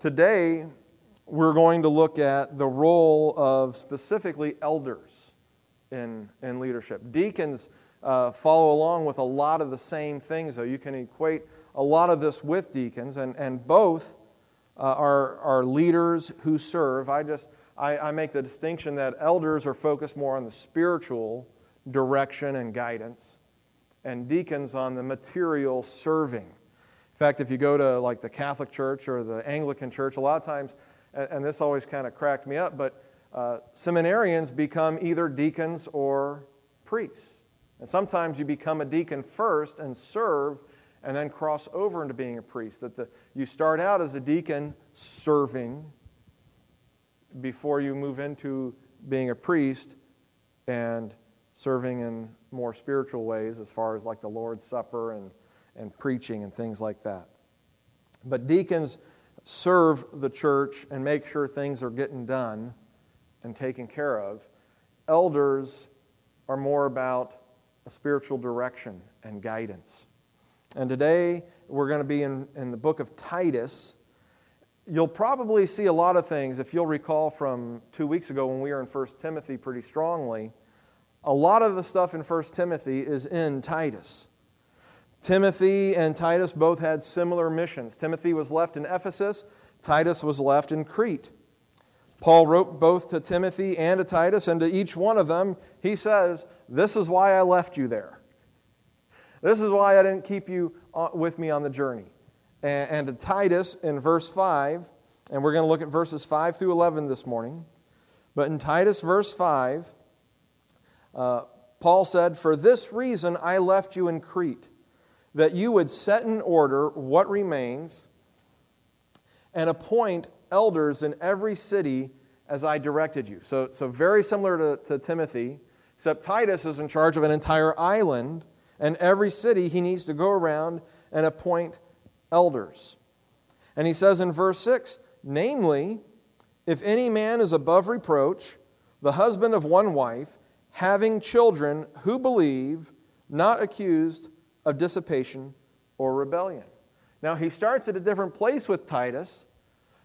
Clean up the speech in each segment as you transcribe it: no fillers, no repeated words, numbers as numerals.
Today, we're going to look at the role of specifically elders in leadership. Deacons follow along with a lot of the same things, though. You can equate a lot of this with deacons, and both are leaders who serve. I make the distinction that elders are focused more on the spiritual direction and guidance, and deacons on the material serving. In fact, if you go to like the Catholic Church or the Anglican Church, a lot of times, and this always kind of cracked me up, but seminarians become either deacons or priests. And sometimes you become a deacon first and serve, and then cross over into being a priest. That you start out as a deacon serving before you move into being a priest and serving in more spiritual ways as far as like the Lord's Supper and preaching and things like that. But deacons serve the church and make sure things are getting done and taken care of. Elders are more about a spiritual direction and guidance. And today we're going to be in the book of Titus. You'll probably see a lot of things, if you'll recall from 2 weeks ago when we were in 1 Timothy pretty strongly. A lot of the stuff in 1 Timothy is in Titus. Timothy and Titus both had similar missions. Timothy was left in Ephesus. Titus was left in Crete. Paul wrote both to Timothy and to Titus, and to each one of them he says, "This is why I left you there. This is why I didn't keep you with me on the journey." And to Titus in verse 5, and we're going to look at verses 5 through 11 this morning. But in Titus verse 5, Paul said, "For this reason I left you in Crete, that you would set in order what remains and appoint elders in every city as I directed you." So very similar to Timothy, except Titus is in charge of an entire island. And every city he needs to go around and appoint elders. And he says in verse 6, "Namely, if any man is above reproach, the husband of one wife, having children who believe, not accused of dissipation or rebellion." Now he starts at a different place with Titus,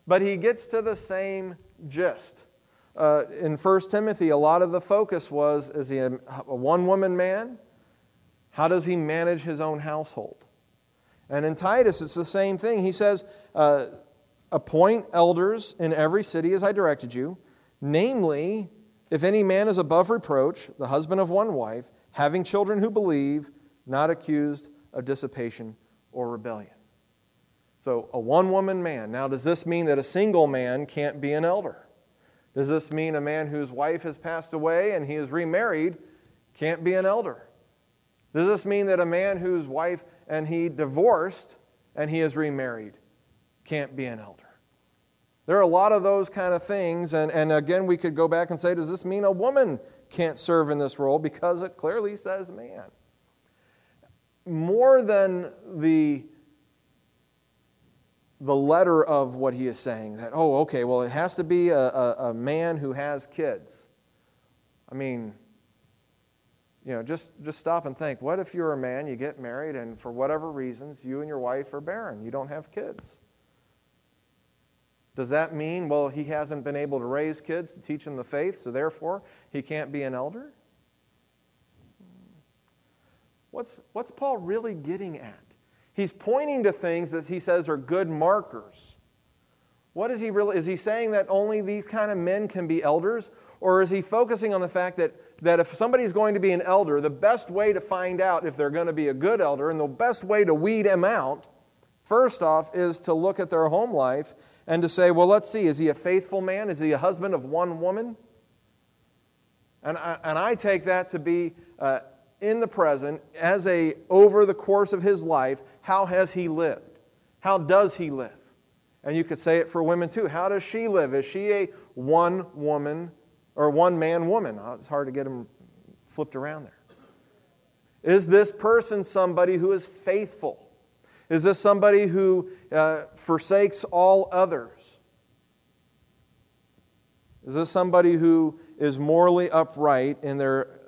but he gets to the same gist. In 1 Timothy, a lot of the focus was, is he a one-woman man? How does he manage his own household? And in Titus, it's the same thing. He says, "Appoint elders in every city as I directed you. Namely, if any man is above reproach, the husband of one wife, having children who believe, not accused of dissipation or rebellion." So a one-woman man. Now, does this mean that a single man can't be an elder? Does this mean a man whose wife has passed away and he is remarried can't be an elder? Does this mean that a man whose wife and he divorced and he is remarried can't be an elder? There are a lot of those kind of things, and again, we could go back and say, does this mean a woman can't serve in this role? Because it clearly says man. More than the letter of what he is saying, that, oh, okay, well, it has to be a man who has kids. I mean, you know, just stop and think. What if you're a man, you get married, and for whatever reasons, you and your wife are barren. You don't have kids. Does that mean, well, he hasn't been able to raise kids to teach them the faith, so therefore he can't be an elder? What's Paul really getting at? He's pointing to things that he says are good markers. What is he really? Is he saying that only these kind of men can be elders? Or is he focusing on the fact that if somebody's going to be an elder, the best way to find out if they're going to be a good elder and the best way to weed them out, first off, is to look at their home life and to say, well, let's see, is he a faithful man? Is he a husband of one woman? And I take that to be in the present, over the course of his life, how has he lived? How does he live? And you could say it for women too. How does she live? Is she a one-woman or one-man woman? It's hard to get them flipped around there. Is this person somebody who is faithful? Is this somebody who forsakes all others? Is this somebody who is morally upright in their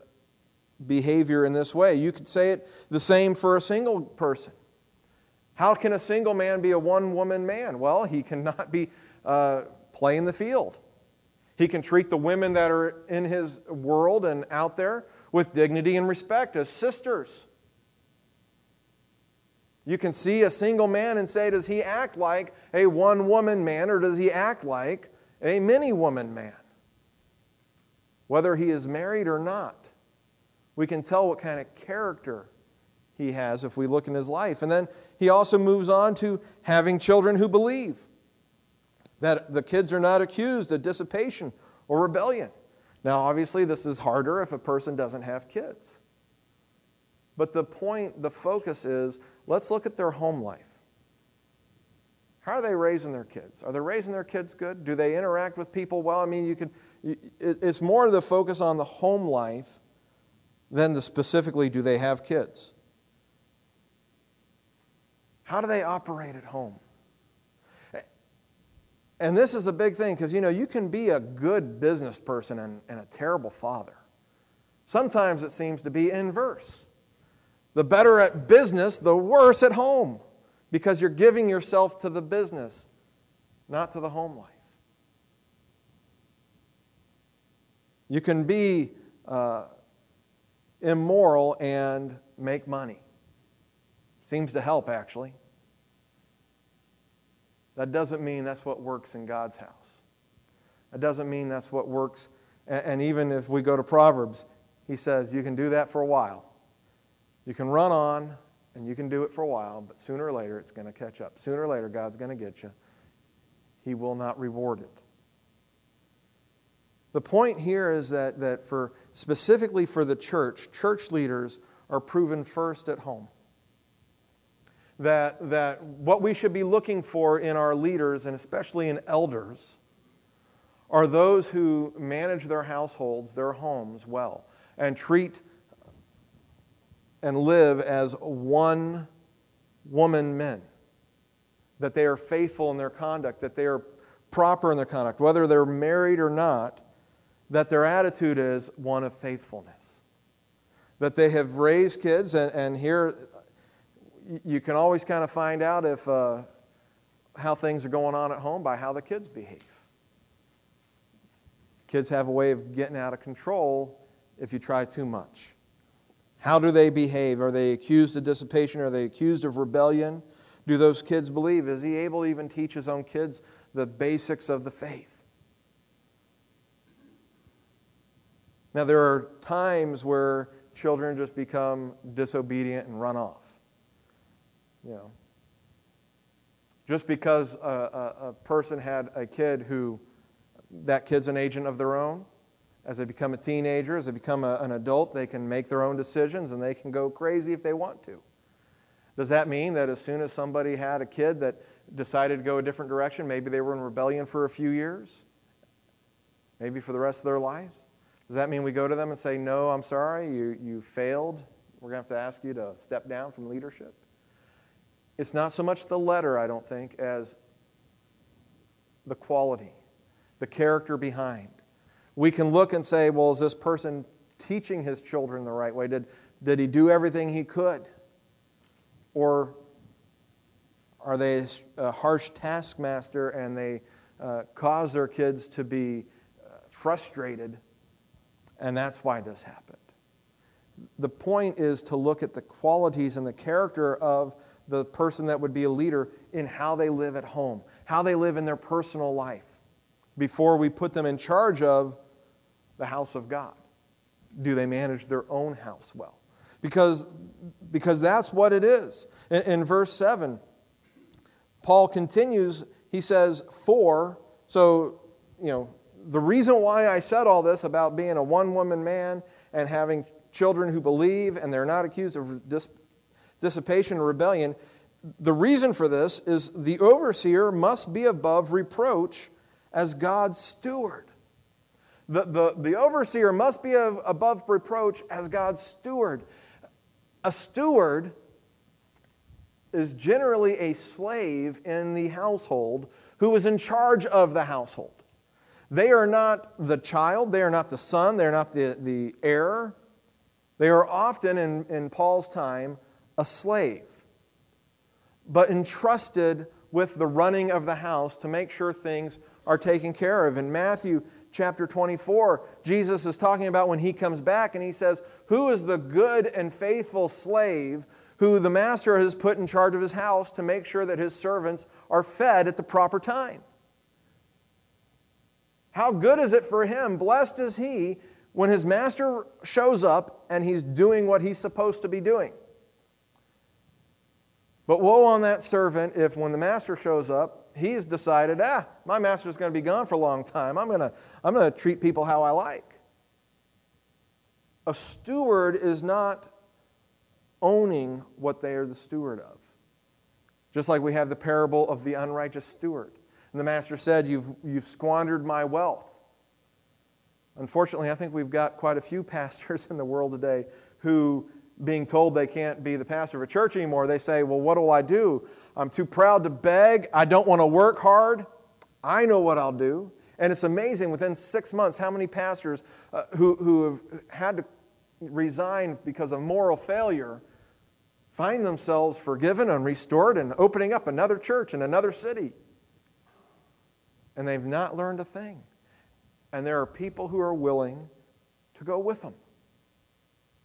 behavior in this way? You could say it the same for a single person. How can a single man be a one-woman man? Well, he cannot be playing the field. He can treat the women that are in his world and out there with dignity and respect as sisters. You can see a single man and say, does he act like a one-woman man or does he act like a many-woman man? Whether he is married or not, we can tell what kind of character he has if we look in his life. And then he also moves on to having children who believe, that the kids are not accused of dissipation or rebellion. Now, obviously, this is harder if a person doesn't have kids. But the point, the focus is, let's look at their home life. How are they raising their kids? Are they raising their kids good? Do they interact with people well? I mean, it's more the focus on the home life than the specifically do they have kids. How do they operate at home? And this is a big thing because, you know, you can be a good business person and a terrible father. Sometimes it seems to be inverse. The better at business, the worse at home, because you're giving yourself to the business, not to the home life. You can be immoral and make money. Seems to help, actually. That doesn't mean that's what works in God's house. That doesn't mean that's what works. And even if we go to Proverbs, he says you can do that for a while. You can run on and you can do it for a while, but sooner or later it's going to catch up. Sooner or later God's going to get you. He will not reward it. The point here is that for specifically for the church, church leaders are proven first at home. That what we should be looking for in our leaders, and especially in elders, are those who manage their households, their homes well, and treat and live as one-woman men, that they are faithful in their conduct, that they are proper in their conduct, whether they're married or not, that their attitude is one of faithfulness, that they have raised kids, and here you can always kind of find out if how things are going on at home by how the kids behave. Kids have a way of getting out of control if you try too much. How do they behave? Are they accused of dissipation? Are they accused of rebellion? Do those kids believe? Is he able to even teach his own kids the basics of the faith? Now, there are times where children just become disobedient and run off. You know, just because a person had a kid who, that kid's an agent of their own, as they become a teenager, as they become an adult, they can make their own decisions and they can go crazy if they want to. Does that mean that as soon as somebody had a kid that decided to go a different direction, maybe they were in rebellion for a few years, maybe for the rest of their lives? Does that mean we go to them and say, no, I'm sorry, you failed, we're going to have to ask you to step down from leadership? It's not so much the letter, I don't think, as the quality, the character behind. We can look and say, well, is this person teaching his children the right way? Did he do everything he could? Or are they a harsh taskmaster and they cause their kids to be frustrated, and that's why this happened? The point is to look at the qualities and the character of the person that would be a leader in how they live at home, how they live in their personal life, before we put them in charge of the house of God. Do they manage their own house well? Because that's what it is. In verse 7, Paul continues, he says, so, you know, the reason why I said all this about being a one-woman man and having children who believe and they're not accused of dissipation and rebellion, the reason for this is the overseer must be above reproach as God's steward. The overseer must be above reproach as God's steward. A steward is generally a slave in the household who is in charge of the household. They are not the child, they are not the son, they are not the heir. They are often, in Paul's time, a slave. but entrusted with the running of the house to make sure things are taken care of. In Matthew chapter 24, Jesus is talking about when he comes back, and he says, "Who is the good and faithful slave who the master has put in charge of his house to make sure that his servants are fed at the proper time? How good is it for him? Blessed is he when his master shows up and he's doing what he's supposed to be doing. But woe on that servant if when the master shows up, he's decided, my master's going to be gone for a long time. I'm going to treat people how I like." A steward is not owning what they are the steward of. Just like we have the parable of the unrighteous steward. And the master said, you've squandered my wealth. Unfortunately, I think we've got quite a few pastors in the world today who, being told they can't be the pastor of a church anymore, they say, "Well, what will I do? I'm too proud to beg. I don't want to work hard. I know what I'll do." And it's amazing, within 6 months, how many pastors who have had to resign because of moral failure find themselves forgiven and restored and opening up another church in another city. And they've not learned a thing. And there are people who are willing to go with them.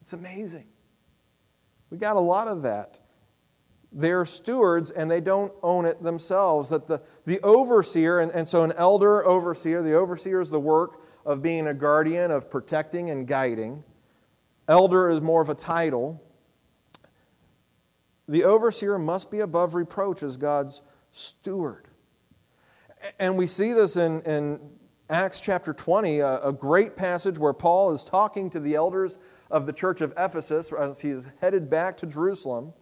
It's amazing. We got a lot of that. They're stewards and they don't own it themselves. That the overseer, and so an elder overseer, the overseer is the work of being a guardian, of protecting and guiding. Elder is more of a title. The overseer must be above reproach as God's steward. And we see this in Acts chapter 20, a great passage where Paul is talking to the elders of the church of Ephesus as he is headed back to Jerusalem.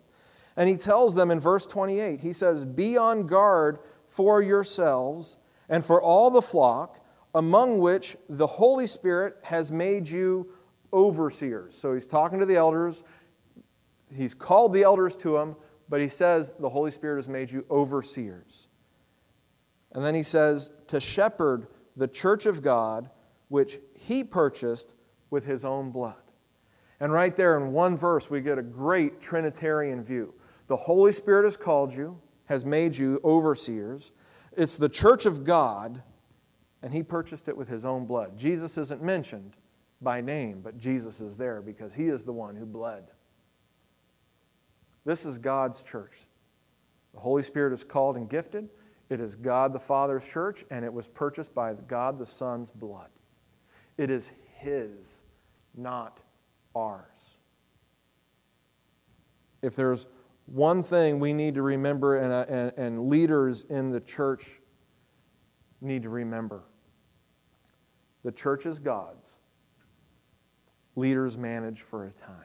And he tells them in verse 28, he says, "Be on guard for yourselves and for all the flock, among which the Holy Spirit has made you overseers." So he's talking to the elders. He's called the elders to him, but he says the Holy Spirit has made you overseers. And then he says, "To shepherd the church of God, which he purchased with his own blood." And right there in one verse, we get a great Trinitarian view. The Holy Spirit has called you, has made you overseers. It's the church of God, and he purchased it with his own blood. Jesus isn't mentioned by name, but Jesus is there because he is the one who bled. This is God's church. The Holy Spirit is called and gifted. It is God the Father's church, and it was purchased by God the Son's blood. It is his, not ours. If there's one thing we need to remember, and leaders in the church need to remember, the church is God's. Leaders manage for a time.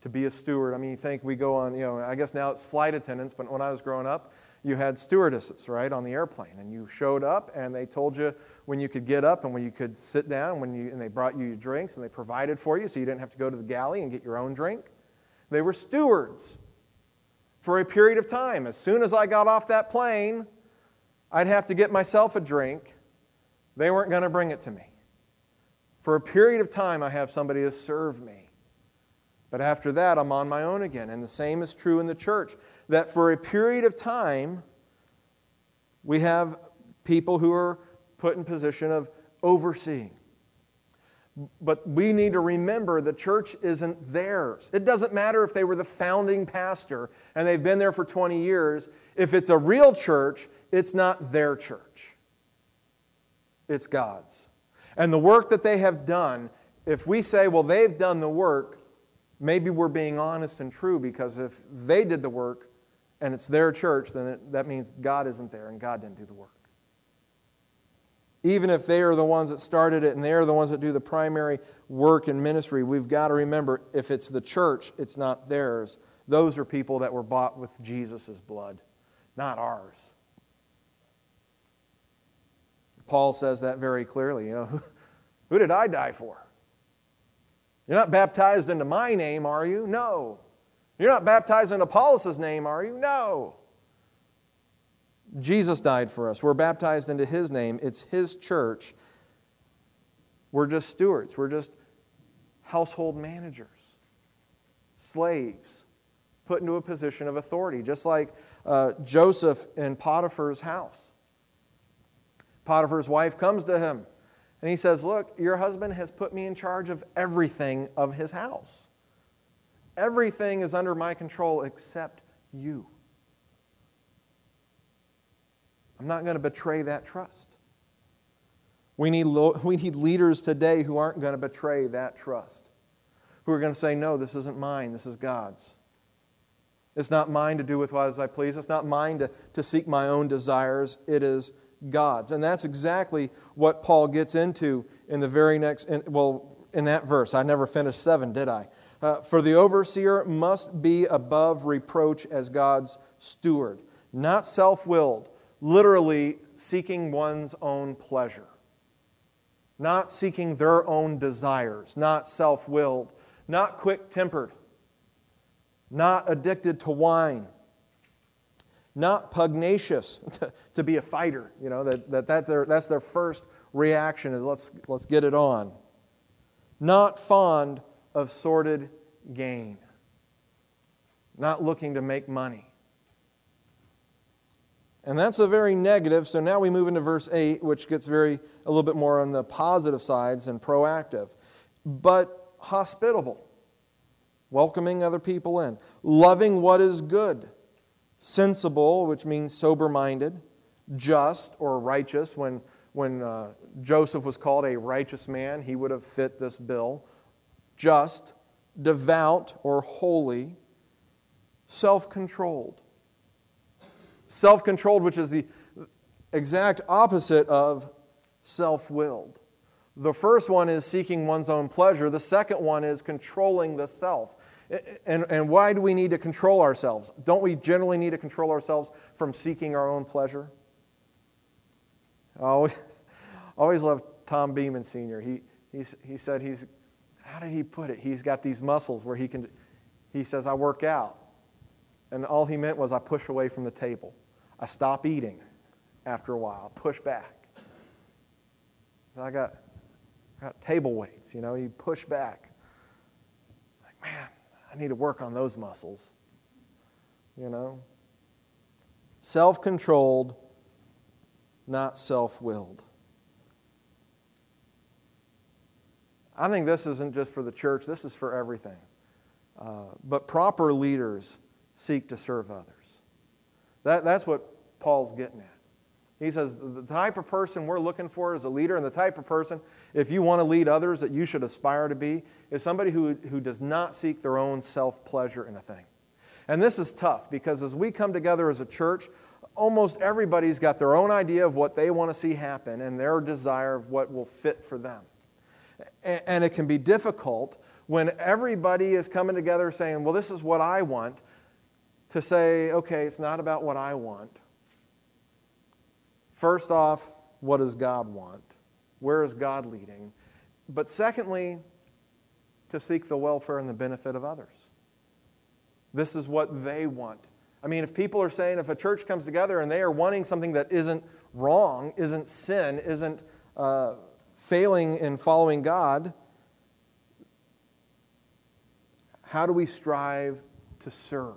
To be a steward, I mean, you think we go on, I guess now it's flight attendants, but when I was growing up, you had stewardesses, right, on the airplane. And you showed up, and they told you when you could get up and when you could sit down, and they brought you your drinks, and they provided for you so you didn't have to go to the galley and get your own drink. They were stewards for a period of time. As soon as I got off that plane, I'd have to get myself a drink. They weren't going to bring it to me. For a period of time, I have somebody to serve me. But after that, I'm on my own again. And the same is true in the church, that for a period of time, we have people who are put in position of overseeing. But we need to remember the church isn't theirs. It doesn't matter if they were the founding pastor and they've been there for 20 years. If it's a real church, it's not their church. It's God's. And the work that they have done, if we say, well, they've done the work, maybe we're being honest and true, because if they did the work and it's their church, then that means God isn't there and God didn't do the work. Even if they are the ones that started it and they are the ones that do the primary work in ministry, we've got to remember, if it's the church, it's not theirs. Those are people that were bought with Jesus' blood, not ours. Paul says that very clearly. Who did I die for? You're not baptized into my name, are you? No. You're not baptized into Apollos' name, are you? No. Jesus died for us. We're baptized into his name. It's his church. We're just stewards. We're just household managers, slaves, put into a position of authority, just like Joseph in Potiphar's house. Potiphar's wife comes to him, and he says, look, your husband has put me in charge of everything of his house. Everything is under my control except you. I'm not going to betray that trust. We need leaders today who aren't going to betray that trust, who are going to say, no, this isn't mine, this is God's. It's not mine to do with what as I please. It's not mine to seek my own desires. It is God's. And that's exactly what Paul gets into in the very next, in that verse. I never finished 7, did I? For the overseer must be above reproach as God's steward, not self-willed, literally seeking one's own pleasure, not seeking their own desires, not self-willed, not quick-tempered, not addicted to wine, not pugnacious, to be a fighter. You know, that's their first reaction is let's get it on. Not fond of sordid gain, not looking to make money. And that's a very negative, so now we move into verse 8, which gets a little bit more on the positive sides and proactive. But hospitable, welcoming other people in, loving what is good, sensible, which means sober-minded, just or righteous. When Joseph was called a righteous man, he would have fit this bill. Just, devout or holy, self-controlled. Self-controlled, which is the exact opposite of self-willed. The first one is seeking one's own pleasure. The second one is controlling the self. And why do we need to control ourselves? Don't we generally need to control ourselves from seeking our own pleasure? I always loved Tom Beeman Sr. He said how did he put it? He's got these muscles where he says, I work out. And all he meant was I push away from the table. I stop eating after a while, push back. I got table weights, you know, you push back. Like, man, I need to work on those muscles, you know. Self-controlled, not self-willed. I think this isn't just for the church, this is for everything. But proper leaders seek to serve others. That's what Paul's getting at. He says the type of person we're looking for is a leader, and the type of person, if you want to lead others, that you should aspire to be, is somebody who does not seek their own self-pleasure in a thing. And this is tough, because as we come together as a church, almost everybody's got their own idea of what they want to see happen and their desire of what will fit for them. And it can be difficult when everybody is coming together saying, well, this is what I want, to say, okay, it's not about what I want. First off, what does God want? Where is God leading? But secondly, to seek the welfare and the benefit of others. This is what they want. I mean, if people are saying, if a church comes together and they are wanting something that isn't wrong, isn't sin, isn't failing in following God, how do we strive to serve,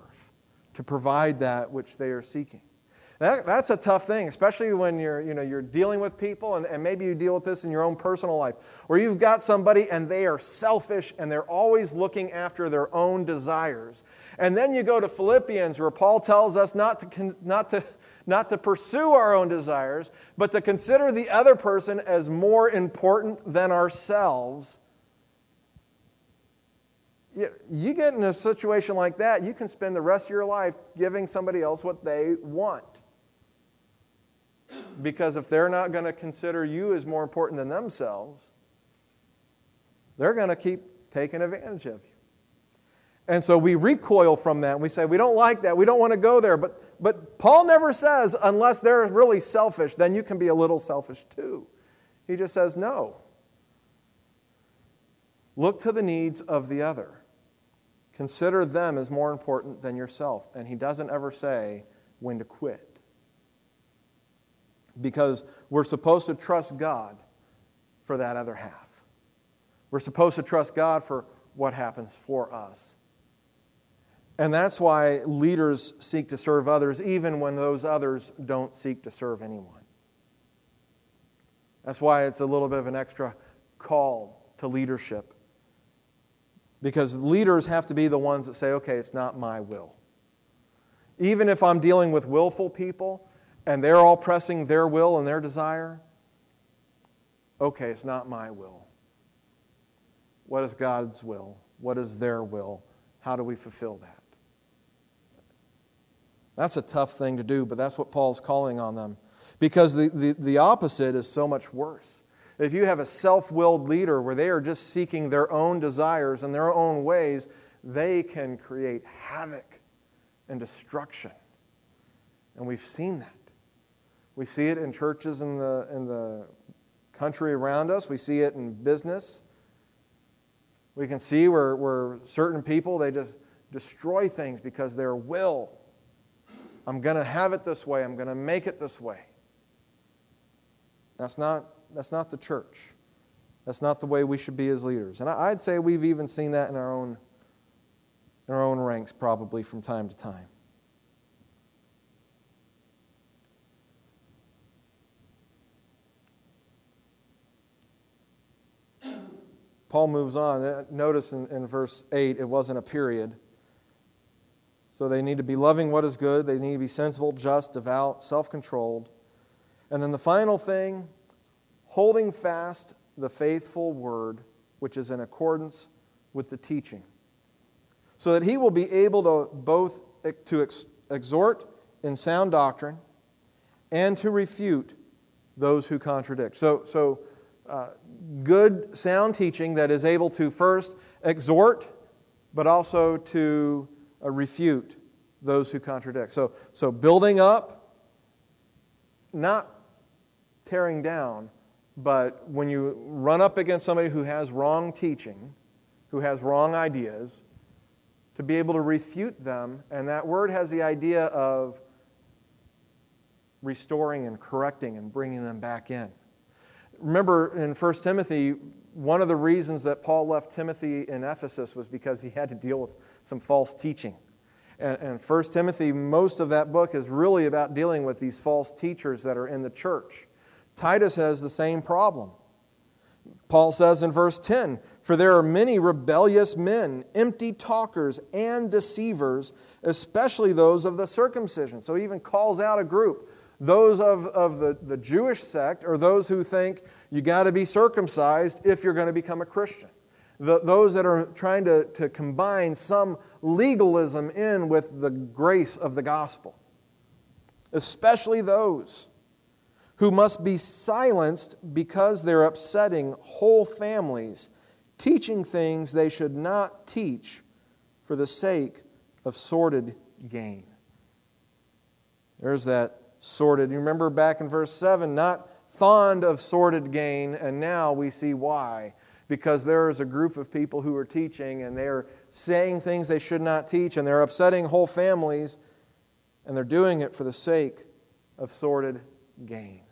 to provide that which they are seeking? That's a tough thing, especially when you're dealing with people, and maybe you deal with this in your own personal life, where you've got somebody and they are selfish and they're always looking after their own desires. And then you go to Philippians, where Paul tells us not to pursue our own desires, but to consider the other person as more important than ourselves. You get in a situation like that, you can spend the rest of your life giving somebody else what they want. Because if they're not going to consider you as more important than themselves, they're going to keep taking advantage of you. And so we recoil from that. And we say, we don't like that. We don't want to go there. But Paul never says, unless they're really selfish, then you can be a little selfish too. He just says, no. Look to the needs of the other. Consider them as more important than yourself. And he doesn't ever say when to quit. Because we're supposed to trust God for that other half. We're supposed to trust God for what happens for us. And that's why leaders seek to serve others, even when those others don't seek to serve anyone. That's why it's a little bit of an extra call to leadership. Because leaders have to be the ones that say, okay, it's not my will. Even if I'm dealing with willful people, and they're all pressing their will and their desire, okay, it's not my will. What is God's will? What is their will? How do we fulfill that? That's a tough thing to do, but that's what Paul's calling on them. Because the opposite is so much worse. If you have a self-willed leader where they are just seeking their own desires and their own ways, they can create havoc and destruction. And we've seen that. We see it in churches in the country around us. We see it in business. We can see where certain people, they just destroy things because their will. I'm going to have it this way. I'm going to make it this way. That's not the church. That's not the way we should be as leaders. And I'd say we've even seen that in our own ranks probably from time to time. Paul moves on. Notice in verse 8, it wasn't a period. So they need to be loving what is good. They need to be sensible, just, devout, self-controlled. And then the final thing, holding fast the faithful word, which is in accordance with the teaching, so that he will be able to both to exhort in sound doctrine and to refute those who contradict. So good, sound teaching that is able to first exhort, but also to refute those who contradict. So building up, not tearing down, but when you run up against somebody who has wrong teaching, who has wrong ideas, to be able to refute them, and that word has the idea of restoring and correcting and bringing them back in. Remember in 1 Timothy, one of the reasons that Paul left Timothy in Ephesus was because he had to deal with some false teaching. And 1 Timothy, most of that book is really about dealing with these false teachers that are in the church. Titus has the same problem. Paul says in verse 10, "For there are many rebellious men, empty talkers and deceivers, especially those of the circumcision." So he even calls out a group. Those of the Jewish sect are those who think you got to be circumcised if you're going to become a Christian. Those that are trying to combine some legalism in with the grace of the gospel. Especially those who must be silenced because they're upsetting whole families, teaching things they should not teach for the sake of sordid gain. There's that. Sordid. You remember back in verse 7, not fond of sordid gain, and now we see why. Because there is a group of people who are teaching, and they're saying things they should not teach, and they're upsetting whole families, and they're doing it for the sake of sordid gain.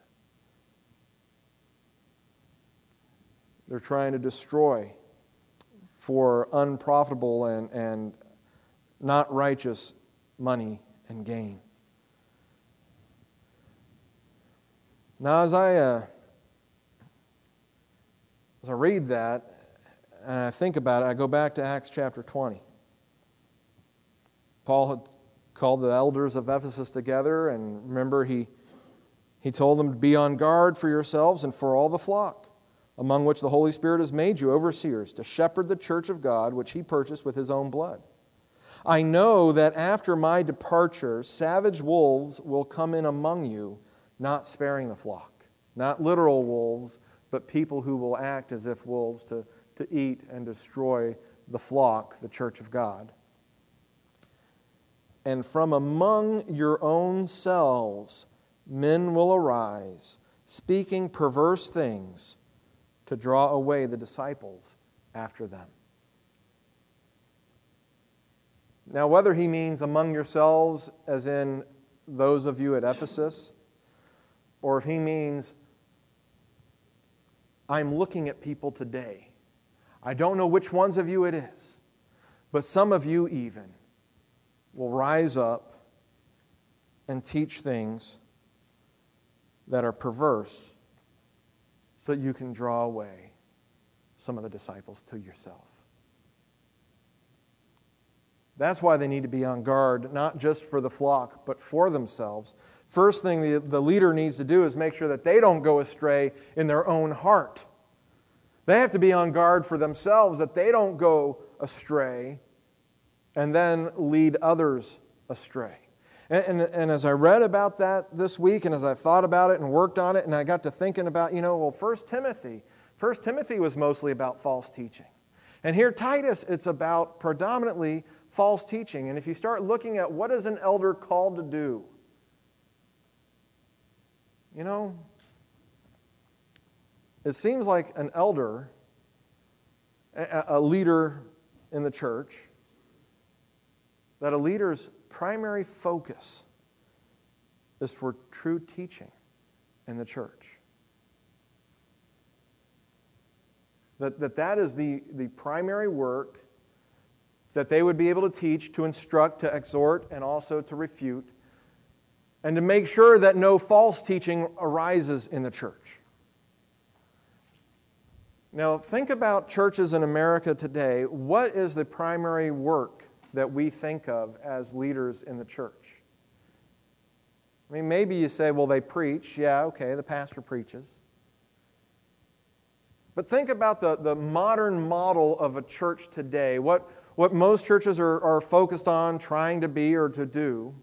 They're trying to destroy for unprofitable and not righteous money and gain. Now, as I read that and I think about it, I go back to Acts chapter 20. Paul had called the elders of Ephesus together, and remember he told them to be on guard for yourselves and for all the flock, among which the Holy Spirit has made you overseers, to shepherd the church of God, which he purchased with his own blood. I know that after my departure, savage wolves will come in among you, not sparing the flock. Not literal wolves, but people who will act as if wolves to eat and destroy the flock, the church of God. And from among your own selves, men will arise, speaking perverse things to draw away the disciples after them. Now, whether he means among yourselves, as in those of you at Ephesus, or if he means, I'm looking at people today. I don't know which ones of you it is, but some of you even will rise up and teach things that are perverse so that you can draw away some of the disciples to yourself. That's why they need to be on guard, not just for the flock, but for themselves. First thing the leader needs to do is make sure that they don't go astray in their own heart. They have to be on guard for themselves, that they don't go astray and then lead others astray. And as I read about that this week, and as I thought about it and worked on it, and I got to thinking about, you know, well, 1 Timothy was mostly about false teaching. And here Titus, it's about predominantly false teaching. And if you start looking at what is an elder called to do, you know, it seems like an elder, a leader in the church, that a leader's primary focus is for true teaching in the church. That is the primary work, that they would be able to teach, to instruct, to exhort, and also to refute, and to make sure that no false teaching arises in the church. Now, think about churches in America today. What is the primary work that we think of as leaders in the church? I mean, maybe you say, well, they preach. Yeah, okay, the pastor preaches. But think about the modern model of a church today. What most churches are focused on trying to be or to do.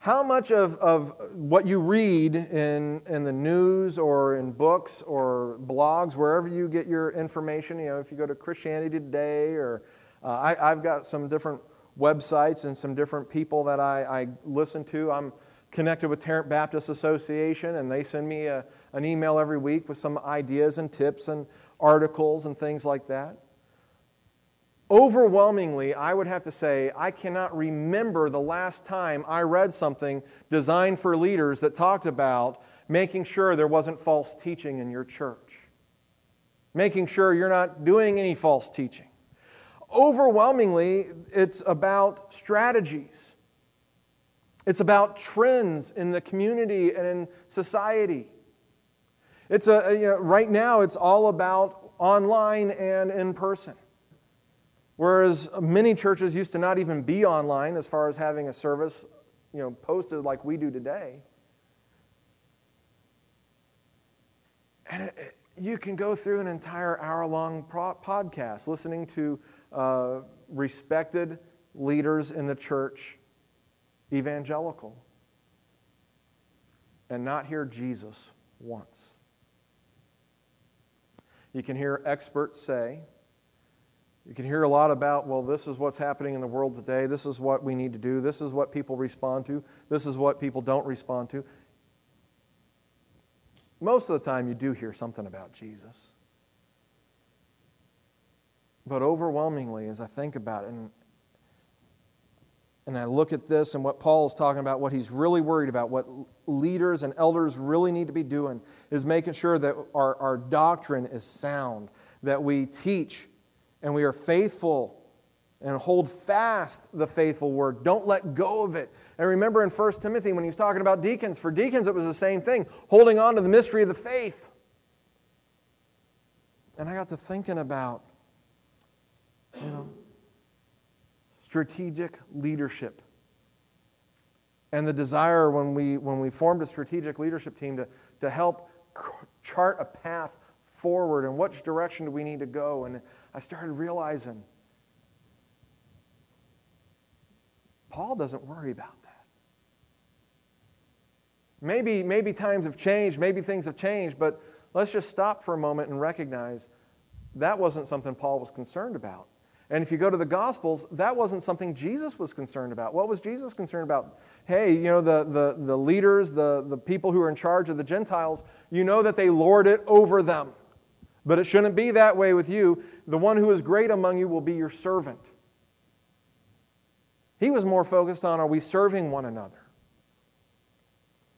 How much of what you read in the news or in books or blogs, wherever you get your information, you know, if you go to Christianity Today, or I've got some different websites and some different people that I listen to. I'm connected with Tarrant Baptist Association, and they send me an email every week with some ideas and tips and articles and things like that. Overwhelmingly, I would have to say, I cannot remember the last time I read something designed for leaders that talked about making sure there wasn't false teaching in your church, making sure you're not doing any false teaching. Overwhelmingly, it's about strategies. It's about trends in the community and in society. It's you know, right now, it's all about online and in person. Whereas many churches used to not even be online as far as having a service, you know, posted like we do today. And you can go through an entire hour-long podcast listening to respected leaders in the church, evangelical, and not hear Jesus once. You can hear experts say, you can hear a lot about, well, this is what's happening in the world today. This is what we need to do. This is what people respond to. This is what people don't respond to. Most of the time, you do hear something about Jesus. But overwhelmingly, as I think about it, and I look at this and what Paul's talking about, what he's really worried about, what leaders and elders really need to be doing, is making sure that our doctrine is sound, that we teach and we are faithful and hold fast the faithful word. Don't let go of it. And remember in 1 Timothy when he was talking about deacons, for deacons it was the same thing, holding on to the mystery of the faith. And I got to thinking about, you know, strategic leadership and the desire when we formed a strategic leadership team to help chart a path forward and which direction do we need to go. And I started realizing Paul doesn't worry about that. Maybe times have changed, maybe things have changed, but let's just stop for a moment and recognize that wasn't something Paul was concerned about. And if you go to the Gospels, that wasn't something Jesus was concerned about. What was Jesus concerned about? Hey, you know, the leaders, the people who are in charge of the Gentiles, you know that they lord it over them. But it shouldn't be that way with you. The one who is great among you will be your servant. He was more focused on, are we serving one another?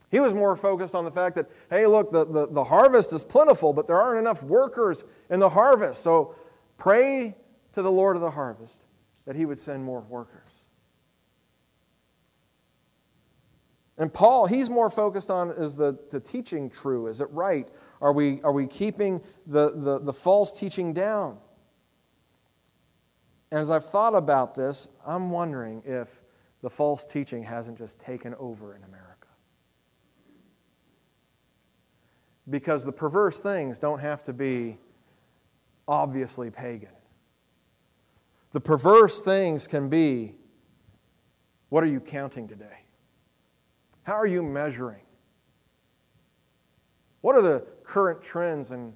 He was more focused on the fact that, hey, look, the harvest is plentiful, but there aren't enough workers in the harvest. So pray to the Lord of the harvest that He would send more workers. And Paul, he's more focused on, is the teaching true? Is it right? Are we keeping the false teaching down? And as I've thought about this, I'm wondering if the false teaching hasn't just taken over in America. Because the perverse things don't have to be obviously pagan. The perverse things can be, what are you counting today? How are you measuring? What are the current trends in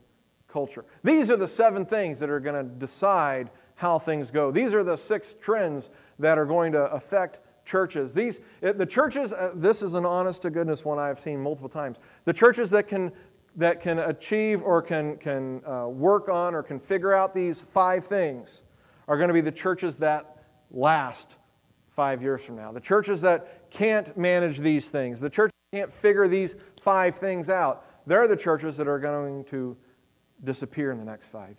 culture? These are the 7 things that are going to decide how things go. These are the 6 trends that are going to affect churches. The churches, this is an honest-to-goodness one I've seen multiple times. The churches that can achieve or can work on or can figure out these 5 things are going to be the churches that last 5 years from now. The churches that can't manage these things, the churches that can't figure these 5 things out, they're the churches that are going to disappear in the next 5 years.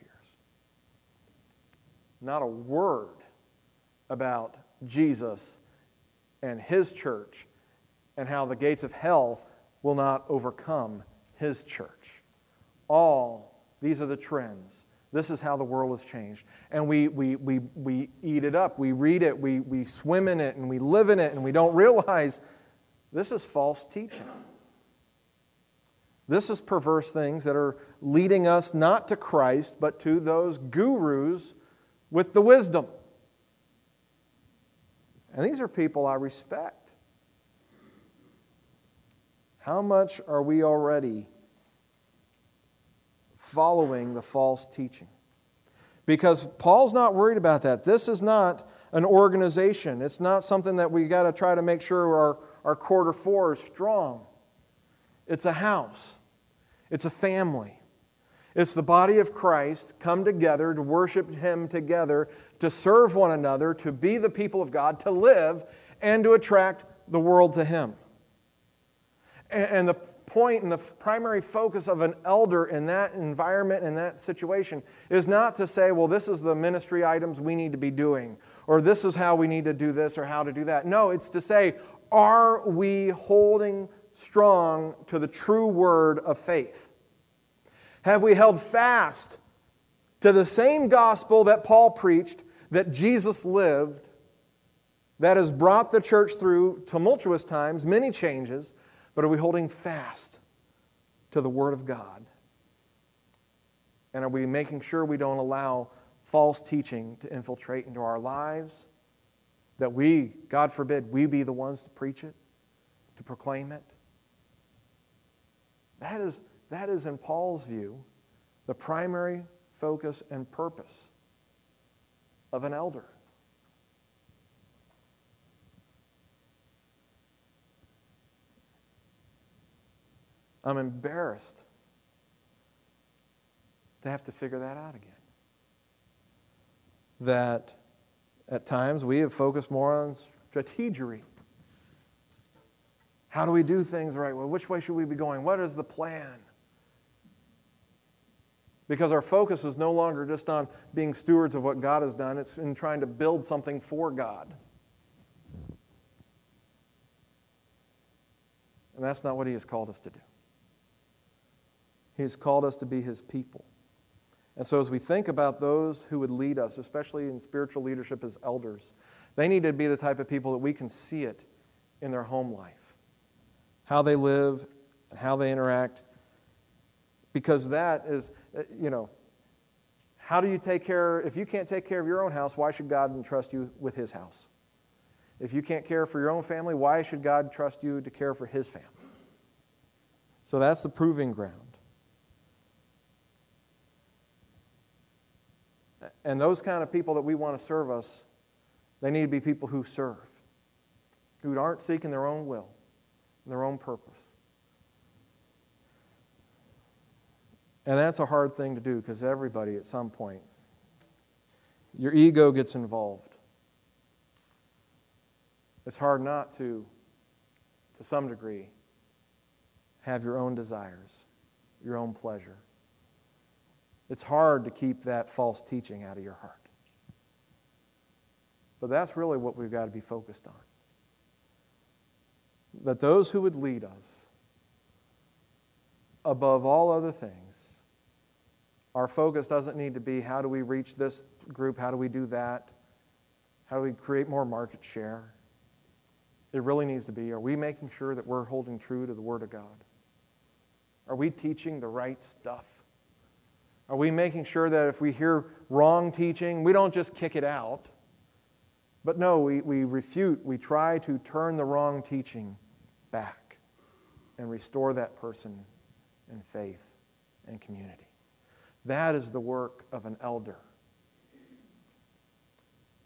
Not a word about Jesus and His church and how the gates of hell will not overcome His church. These are the trends. This is how the world has changed. And we eat it up. We read it. We swim in it and we live in it and we don't realize this is false teaching. This is perverse things that are leading us not to Christ but to those gurus with the wisdom. And these are people I respect. How much are we already following the false teaching? Because Paul's not worried about that. This is not an organization. It's not something that we got to try to make sure our quarter four is strong. It's a house. It's a family. It's the body of Christ come together to worship Him together, to serve one another, to be the people of God, to live, and to attract the world to Him. And the point and the primary focus of an elder in that environment, in that situation, is not to say, well, this is the ministry items we need to be doing, or this is how we need to do this or how to do that. No, it's to say, are we holding strong to the true word of faith? Have we held fast to the same gospel that Paul preached, that Jesus lived, that has brought the church through tumultuous times, many changes, but are we holding fast to the Word of God? And are we making sure we don't allow false teaching to infiltrate into our lives, that we, God forbid, we be the ones to preach it, to proclaim it? That is, in Paul's view, the primary focus and purpose of an elder. I'm embarrassed to have to figure that out again. That at times we have focused more on strategery. How do we do things right? Well, which way should we be going? What is the plan? Because our focus is no longer just on being stewards of what God has done. It's in trying to build something for God. And that's not what He has called us to do. He has called us to be His people. And so as we think about those who would lead us, especially in spiritual leadership as elders, they need to be the type of people that we can see it in their home life. How they live, how they interact. Because that is, how do you take care? If you can't take care of your own house, why should God entrust you with His house? If you can't care for your own family, why should God trust you to care for His family? So that's the proving ground. And those kind of people that we want to serve us, they need to be people who serve, who aren't seeking their own will, their own purpose. And that's a hard thing to do because everybody at some point, your ego gets involved. It's hard not to some degree, have your own desires, your own pleasure. It's hard to keep that false teaching out of your heart. But that's really what we've got to be focused on. that those who would lead us, above all other things, our focus doesn't need to be how do we reach this group, how do we do that, how do we create more market share. It really needs to be, are we making sure that we're holding true to the Word of God? Are we teaching the right stuff? Are we making sure that if we hear wrong teaching, we don't just kick it out, but no, we refute, we try to turn the wrong teaching back and restore that person in faith and community. That is the work of an elder.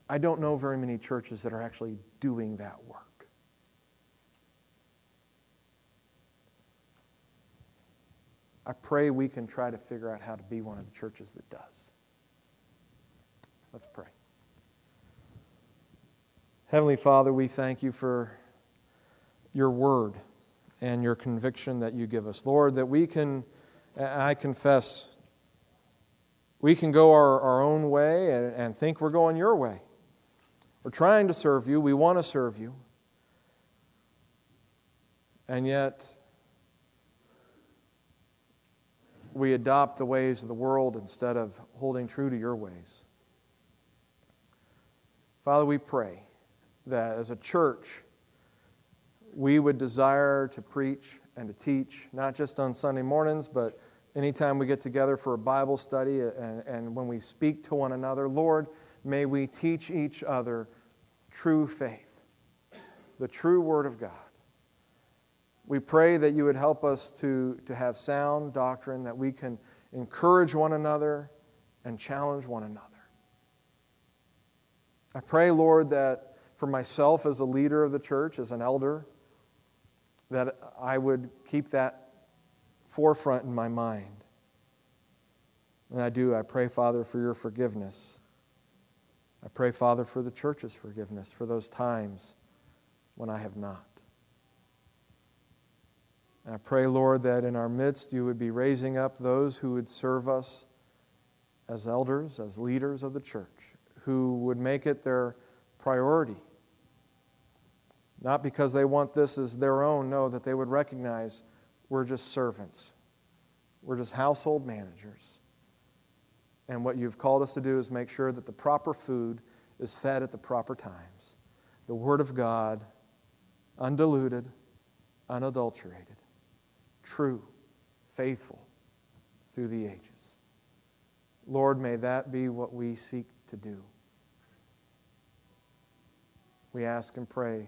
I don't know very many churches that are actually doing that work. I pray we can try to figure out how to be one of the churches that does. Let's pray. Heavenly Father, we thank you for your word and your conviction that you give us. Lord, that we can, I confess, we can go our own way and think we're going your way. We're trying to serve you. We want to serve you. And yet, we adopt the ways of the world instead of holding true to your ways. Father, we pray that as a church, we would desire to preach and to teach, not just on Sunday mornings, but anytime we get together for a Bible study and when we speak to one another. Lord, may we teach each other true faith, the true Word of God. We pray that you would help us to have sound doctrine, that we can encourage one another and challenge one another. I pray, Lord, that for myself as a leader of the church, as an elder, that I would keep that forefront in my mind. And I do. I pray, Father, for your forgiveness. I pray, Father, for the church's forgiveness for those times when I have not. And I pray, Lord, that in our midst you would be raising up those who would serve us as elders, as leaders of the church, who would make it their priority. Not because they want this as their own, no, that they would recognize we're just servants. We're just household managers. And what you've called us to do is make sure that the proper food is fed at the proper times. The Word of God, undiluted, unadulterated, true, faithful, through the ages. Lord, may that be what we seek to do. We ask and pray